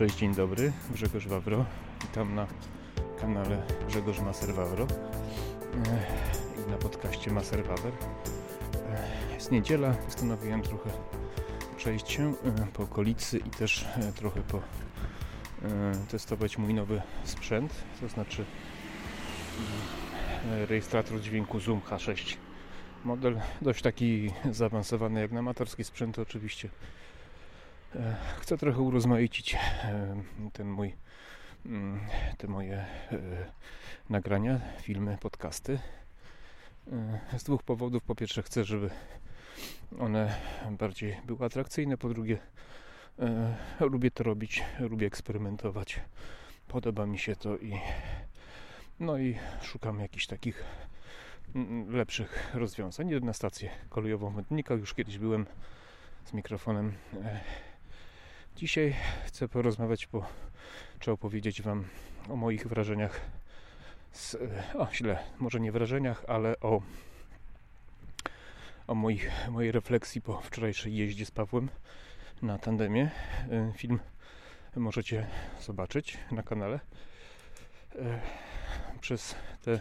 Cześć, dzień dobry, Grzegorz Wawro. Witam na kanale Grzegorz Maser Wawro i na podcaście Maser Wawer. Jest niedziela, postanowiłem trochę przejść się po okolicy i też trochę testować mój nowy sprzęt, to znaczy rejestrator dźwięku Zoom H6. Model dość taki zaawansowany jak na amatorskie sprzęty oczywiście. Chcę trochę urozmaicić te moje nagrania, filmy, podcasty z dwóch powodów. Po pierwsze, chcę, żeby one bardziej były atrakcyjne. Po drugie, lubię to robić, lubię eksperymentować. Podoba mi się to i szukam jakichś takich lepszych rozwiązań. Jedę na stację kolejową w Modelnikach. Już kiedyś byłem z mikrofonem. Dzisiaj chcę porozmawiać, czy opowiedzieć Wam o moich wrażeniach mojej refleksji po wczorajszej jeździe z Pawłem na tandemie. Film możecie zobaczyć na kanale. Przez te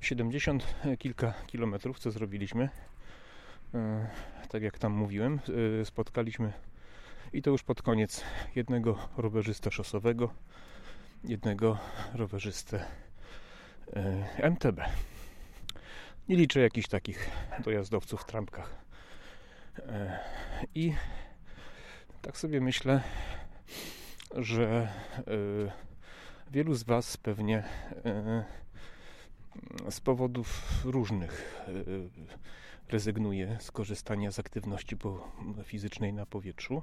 70 kilka kilometrów, co zrobiliśmy, tak jak tam mówiłem, spotkaliśmy, i to już pod koniec, jednego rowerzystę szosowego, jednego rowerzystę MTB. Nie liczę jakichś takich dojazdowców w trampkach. I tak sobie myślę, że wielu z Was pewnie z powodów różnych rezygnuje z korzystania z aktywności fizycznej na powietrzu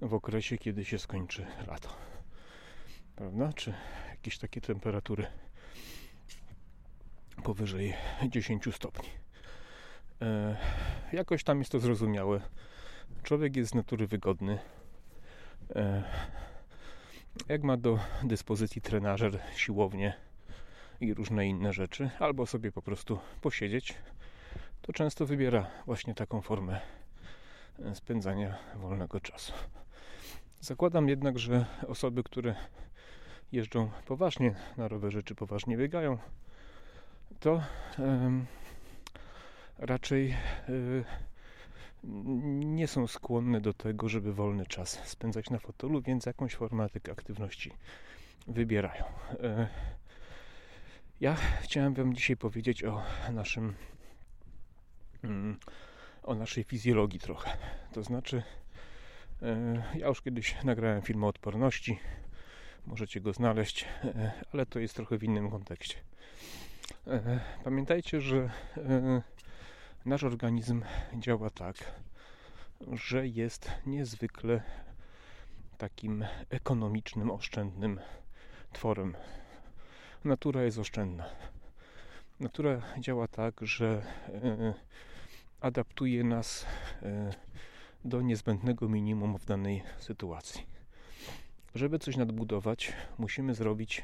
w okresie, kiedy się skończy lato. Prawda? Czy jakieś takie temperatury powyżej 10 stopni. Jakoś tam jest to zrozumiałe. Człowiek jest z natury wygodny. Jak ma do dyspozycji trenażer, siłownię i różne inne rzeczy, albo sobie po prostu posiedzieć, to często wybiera właśnie taką formę spędzania wolnego czasu. Zakładam jednak, że osoby, które jeżdżą poważnie na rowerze czy poważnie biegają, to raczej nie są skłonne do tego, żeby wolny czas spędzać na fotelu, więc jakąś formę tych aktywności wybierają. Ja chciałem Wam dzisiaj powiedzieć o naszej fizjologii trochę. To znaczy, ja już kiedyś nagrałem film o odporności. Możecie go znaleźć, ale to jest trochę w innym kontekście. Pamiętajcie, że nasz organizm działa tak, że jest niezwykle takim ekonomicznym, oszczędnym tworem. Natura jest oszczędna. Natura działa tak, że adaptuje nas do niezbędnego minimum w danej sytuacji. Żeby coś nadbudować, musimy zrobić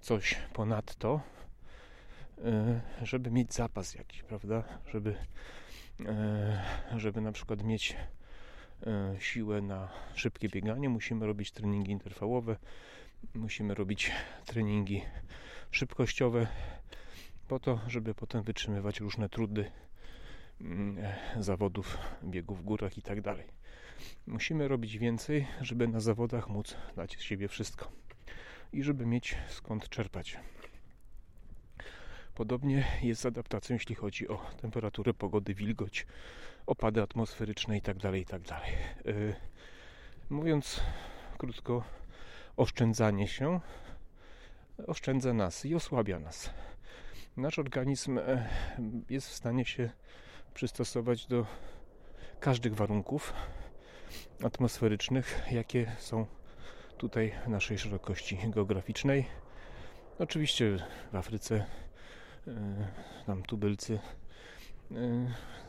coś ponadto, żeby mieć zapas jakiś, prawda? Żeby na przykład mieć siłę na szybkie bieganie, musimy robić treningi interwałowe, musimy robić treningi szybkościowe, po to, żeby potem wytrzymywać różne trudy zawodów, biegów w górach i tak dalej. Musimy robić więcej, żeby na zawodach móc dać z siebie wszystko i żeby mieć skąd czerpać. Podobnie jest z adaptacją, jeśli chodzi o temperaturę, pogody, wilgoć, opady atmosferyczne i tak dalej, i tak dalej. Mówiąc krótko, oszczędzanie się oszczędza nas i osłabia nas. Nasz organizm jest w stanie się przystosować do każdych warunków atmosferycznych, jakie są tutaj w naszej szerokości geograficznej. Oczywiście w Afryce tam tubylcy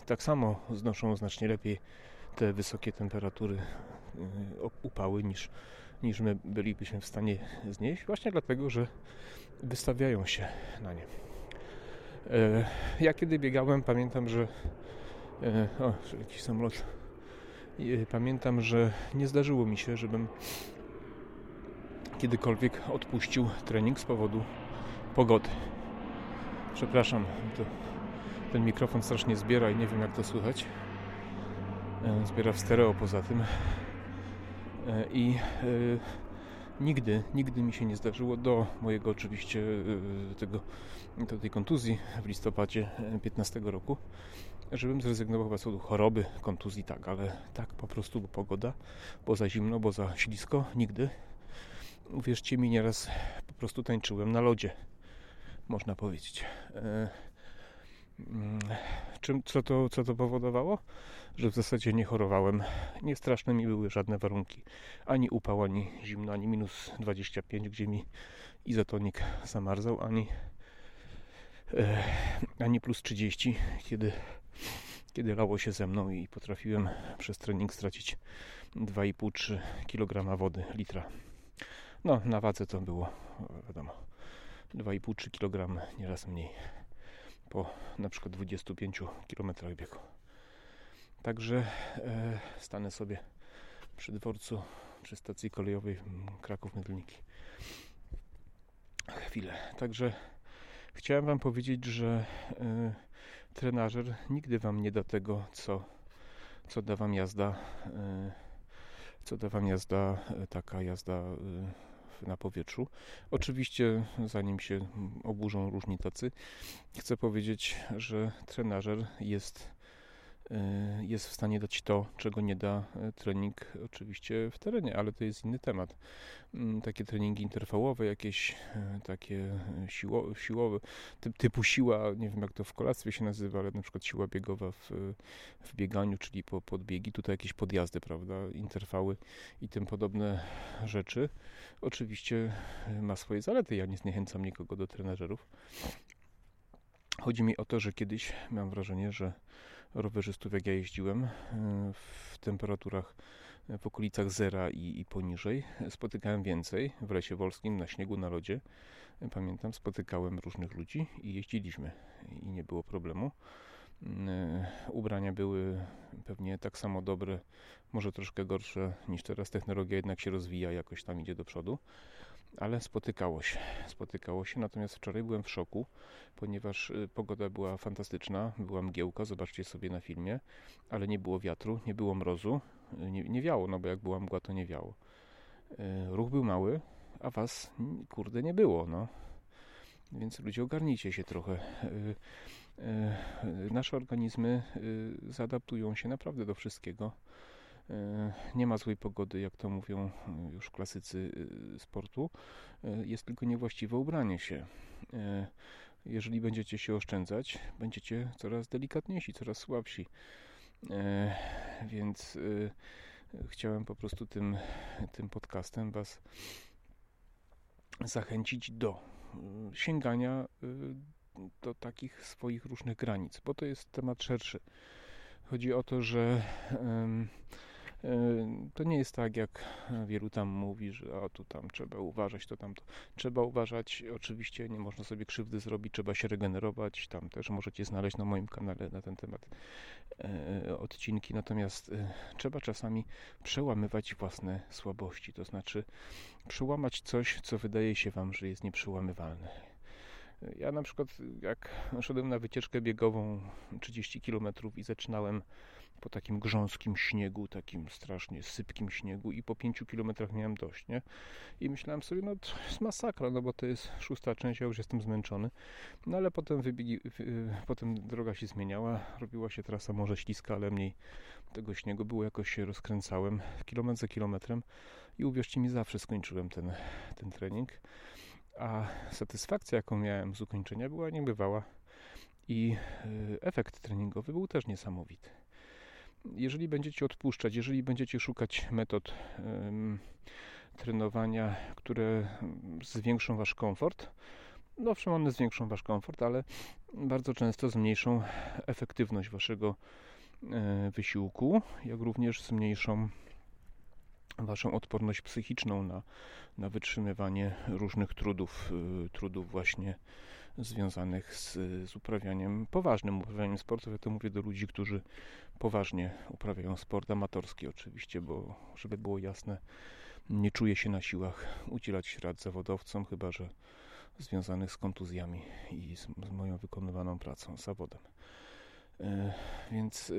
tak samo znoszą znacznie lepiej te wysokie temperatury, upały niż my bylibyśmy w stanie znieść, właśnie dlatego, że wystawiają się na nie. Ja kiedy biegałem, pamiętam, że jakiś samolot. Pamiętam, że nie zdarzyło mi się, żebym kiedykolwiek odpuścił trening z powodu pogody. Przepraszam, ten mikrofon strasznie zbiera i nie wiem, jak to słychać. Zbiera w stereo poza tym. I nigdy mi się nie zdarzyło do mojego oczywiście tej kontuzji w listopadzie 2015 roku, żebym zrezygnował z powodu choroby, kontuzji, tak, ale tak po prostu, bo pogoda, bo za zimno, bo za ślisko, nigdy. Uwierzcie mi, nieraz po prostu tańczyłem na lodzie, można powiedzieć. Co to powodowało? Że w zasadzie nie chorowałem. Nie straszne mi były żadne warunki. Ani upał, ani zimno, ani minus 25, gdzie mi izotonik zamarzał, ani plus 30, kiedy lało się ze mną i potrafiłem przez trening stracić 2,5-3 kg wody, litra. No, na wadze to było, wiadomo, 2,5-3 kg, nieraz mniej. Po na przykład 25 km biegu. Także stanę sobie przy dworcu, przy stacji kolejowej Kraków-Modelniki. Chwilę. Także chciałem Wam powiedzieć, że trenażer nigdy Wam nie da tego, co da Wam jazda, taka jazda na powietrzu. Oczywiście, zanim się oburzą różni tacy, chcę powiedzieć, że trenażer jest w stanie dać to, czego nie da trening oczywiście w terenie, ale to jest inny temat. Takie treningi interwałowe, jakieś takie siłowe, typu siła, nie wiem jak to w kolarstwie się nazywa, ale na przykład siła biegowa w bieganiu, czyli podbiegi, tutaj jakieś podjazdy, prawda, interwały i tym podobne rzeczy. Oczywiście ma swoje zalety, ja nie zniechęcam nikogo do trenażerów. Chodzi mi o to, że kiedyś mam wrażenie, że rowerzystów, jak ja jeździłem w temperaturach w okolicach zera i poniżej, spotykałem więcej w lesie wolskim, na śniegu, na lodzie. Pamiętam, spotykałem różnych ludzi i jeździliśmy i nie było problemu. Ubrania były pewnie tak samo dobre, może troszkę gorsze niż teraz. Technologia jednak się rozwija, jakoś tam idzie do przodu. Ale spotykało się, natomiast wczoraj byłem w szoku, ponieważ pogoda była fantastyczna, była mgiełka, zobaczcie sobie na filmie, ale nie było wiatru, nie było mrozu, nie wiało, no bo jak była mgła, to nie wiało. Ruch był mały, a was, kurde, nie było, no. Więc ludzie, ogarnijcie się trochę. Nasze organizmy zaadaptują się naprawdę do wszystkiego. Nie ma złej pogody, jak to mówią już klasycy sportu, jest tylko niewłaściwe ubranie się. Jeżeli będziecie się oszczędzać, będziecie coraz delikatniejsi, coraz słabsi. Więc chciałem po prostu tym podcastem Was zachęcić do sięgania do takich swoich różnych granic, bo to jest temat szerszy. Chodzi o to, że to nie jest tak, jak wielu tam mówi, że a tu tam trzeba uważać, to tamto. Trzeba uważać, oczywiście nie można sobie krzywdy zrobić, trzeba się regenerować, tam też możecie znaleźć na moim kanale na ten temat odcinki, natomiast trzeba czasami przełamywać własne słabości, to znaczy przełamać coś, co wydaje się Wam, że jest nieprzełamywalne. Ja na przykład, jak szedłem na wycieczkę biegową 30 km i zaczynałem po takim grząskim śniegu, takim strasznie sypkim śniegu i po 5 km miałem dość, nie? I myślałem sobie, no to jest masakra, no bo to jest 6. część, ja już jestem zmęczony. No ale potem potem droga się zmieniała, robiła się trasa może śliska, ale mniej tego śniegu było, jakoś się rozkręcałem kilometr za kilometrem i uwierzcie mi, zawsze skończyłem ten trening. A satysfakcja, jaką miałem z ukończenia, była niebywała i efekt treningowy był też niesamowity. Jeżeli będziecie odpuszczać, jeżeli będziecie szukać metod trenowania, które zwiększą wasz komfort, no owszem, one zwiększą wasz komfort, ale bardzo często zmniejszą efektywność waszego wysiłku, jak również zmniejszą Waszą odporność psychiczną na wytrzymywanie różnych trudów właśnie związanych z poważnym uprawianiem sportu. Ja to mówię do ludzi, którzy poważnie uprawiają sport amatorski oczywiście, bo żeby było jasne, nie czuję się na siłach udzielać rad zawodowcom, chyba że związanych z kontuzjami i z moją wykonywaną pracą, zawodem. Więc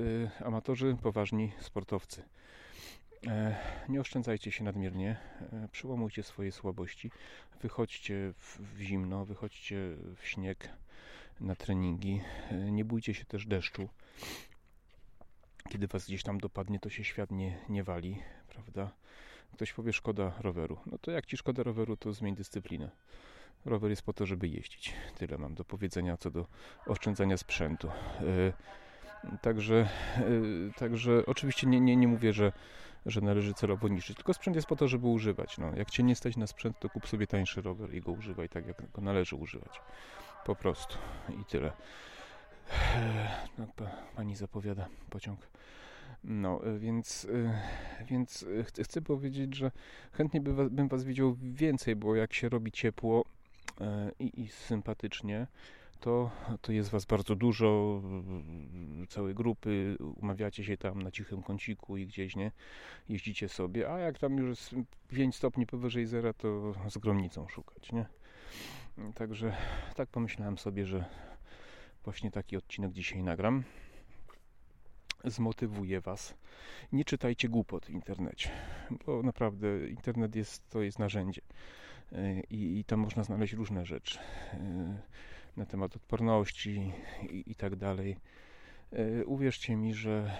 amatorzy, poważni sportowcy, nie oszczędzajcie się nadmiernie, przełamujcie swoje słabości, wychodźcie w zimno, wychodźcie w śnieg na treningi, nie bójcie się też deszczu. Kiedy was gdzieś tam dopadnie, to się świat nie wali, prawda? Ktoś powie, szkoda roweru. No to jak ci szkoda roweru, to zmień dyscyplinę. Rower jest po to, żeby jeździć. Tyle mam do powiedzenia co do oszczędzania sprzętu. Także oczywiście nie mówię, że należy celowo niszczyć, tylko sprzęt jest po to, żeby używać. No, jak cię nie stać na sprzęt, to kup sobie tańszy rower i go używaj tak, jak go należy używać. Po prostu. I tyle. No, pani zapowiada pociąg. No, więc chcę powiedzieć, że chętnie bym was widział więcej, bo jak się robi ciepło i sympatycznie, to jest was bardzo dużo, całe grupy, umawiacie się tam na cichym kąciku i gdzieś, nie? Jeździcie sobie, a jak tam już jest 5 stopni powyżej zera, to z gromnicą szukać, nie? Także tak pomyślałem sobie, że właśnie taki odcinek dzisiaj nagram. Zmotywuję was. Nie czytajcie głupot w internecie, bo naprawdę internet to jest narzędzie i tam można znaleźć różne rzeczy na temat odporności i tak dalej. Uwierzcie mi, że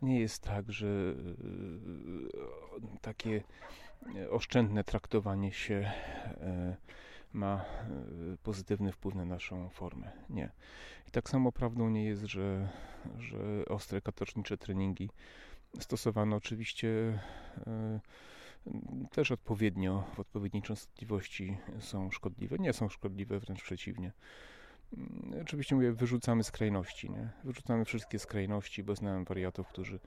nie jest tak, że takie oszczędne traktowanie się ma pozytywny wpływ na naszą formę. Nie. I tak samo prawdą nie jest, że ostre katocznicze treningi stosowano oczywiście też odpowiednio, w odpowiedniej częstotliwości są szkodliwe. Nie są szkodliwe, wręcz przeciwnie. Oczywiście mówię, wyrzucamy skrajności, nie? Wyrzucamy wszystkie skrajności, bo znałem wariatów, którzy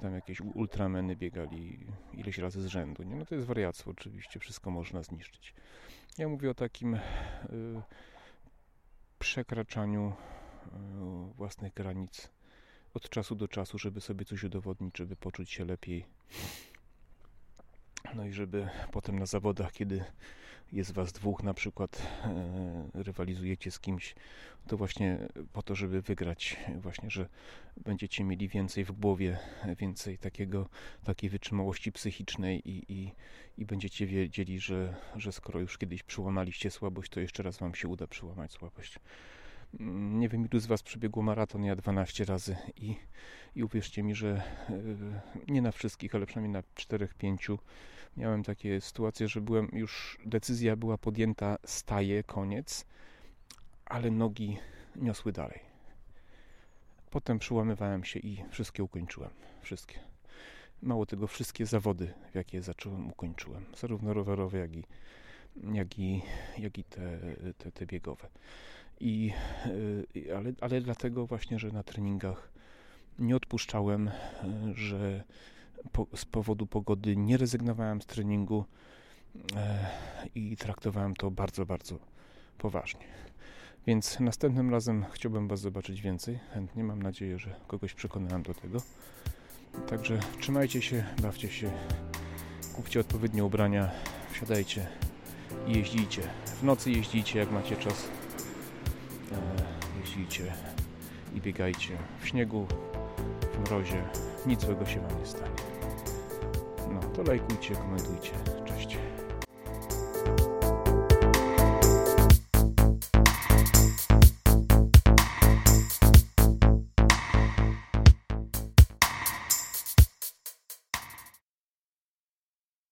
tam jakieś ultrameny biegali ileś razy z rzędu, nie? No to jest wariactwo, oczywiście, wszystko można zniszczyć. Ja mówię o takim przekraczaniu własnych granic od czasu do czasu, żeby sobie coś udowodnić, żeby poczuć się lepiej. No i żeby potem na zawodach, kiedy jest was dwóch, na przykład rywalizujecie z kimś, to właśnie po to, żeby wygrać, właśnie, że będziecie mieli więcej w głowie, więcej takiej wytrzymałości psychicznej i będziecie wiedzieli, że skoro już kiedyś przełamaliście słabość, to jeszcze raz wam się uda przełamać słabość. Nie wiem, ilu z was przebiegło maraton, ja 12 razy i uwierzcie mi, że nie na wszystkich, ale przynajmniej na 4-5 miałem takie sytuacje, że byłem już, decyzja była podjęta, staję, koniec, ale nogi niosły dalej. Potem przełamywałem się i wszystkie ukończyłem, wszystkie. Mało tego, wszystkie zawody, jakie zacząłem, ukończyłem, zarówno rowerowe, jak i te biegowe. Ale dlatego właśnie, że na treningach nie odpuszczałem, że z powodu pogody nie rezygnowałem z treningu i traktowałem to bardzo, bardzo poważnie. Więc następnym razem chciałbym was zobaczyć więcej. Chętnie, mam nadzieję, że kogoś przekonałem do tego. Także trzymajcie się, bawcie się, kupcie odpowiednie ubrania, wsiadajcie i jeździcie. W nocy jeździcie, jak macie czas. Jeździcie i biegajcie w śniegu, w mrozie, nic złego się wam nie stanie. No to lajkujcie, komentujcie, cześć.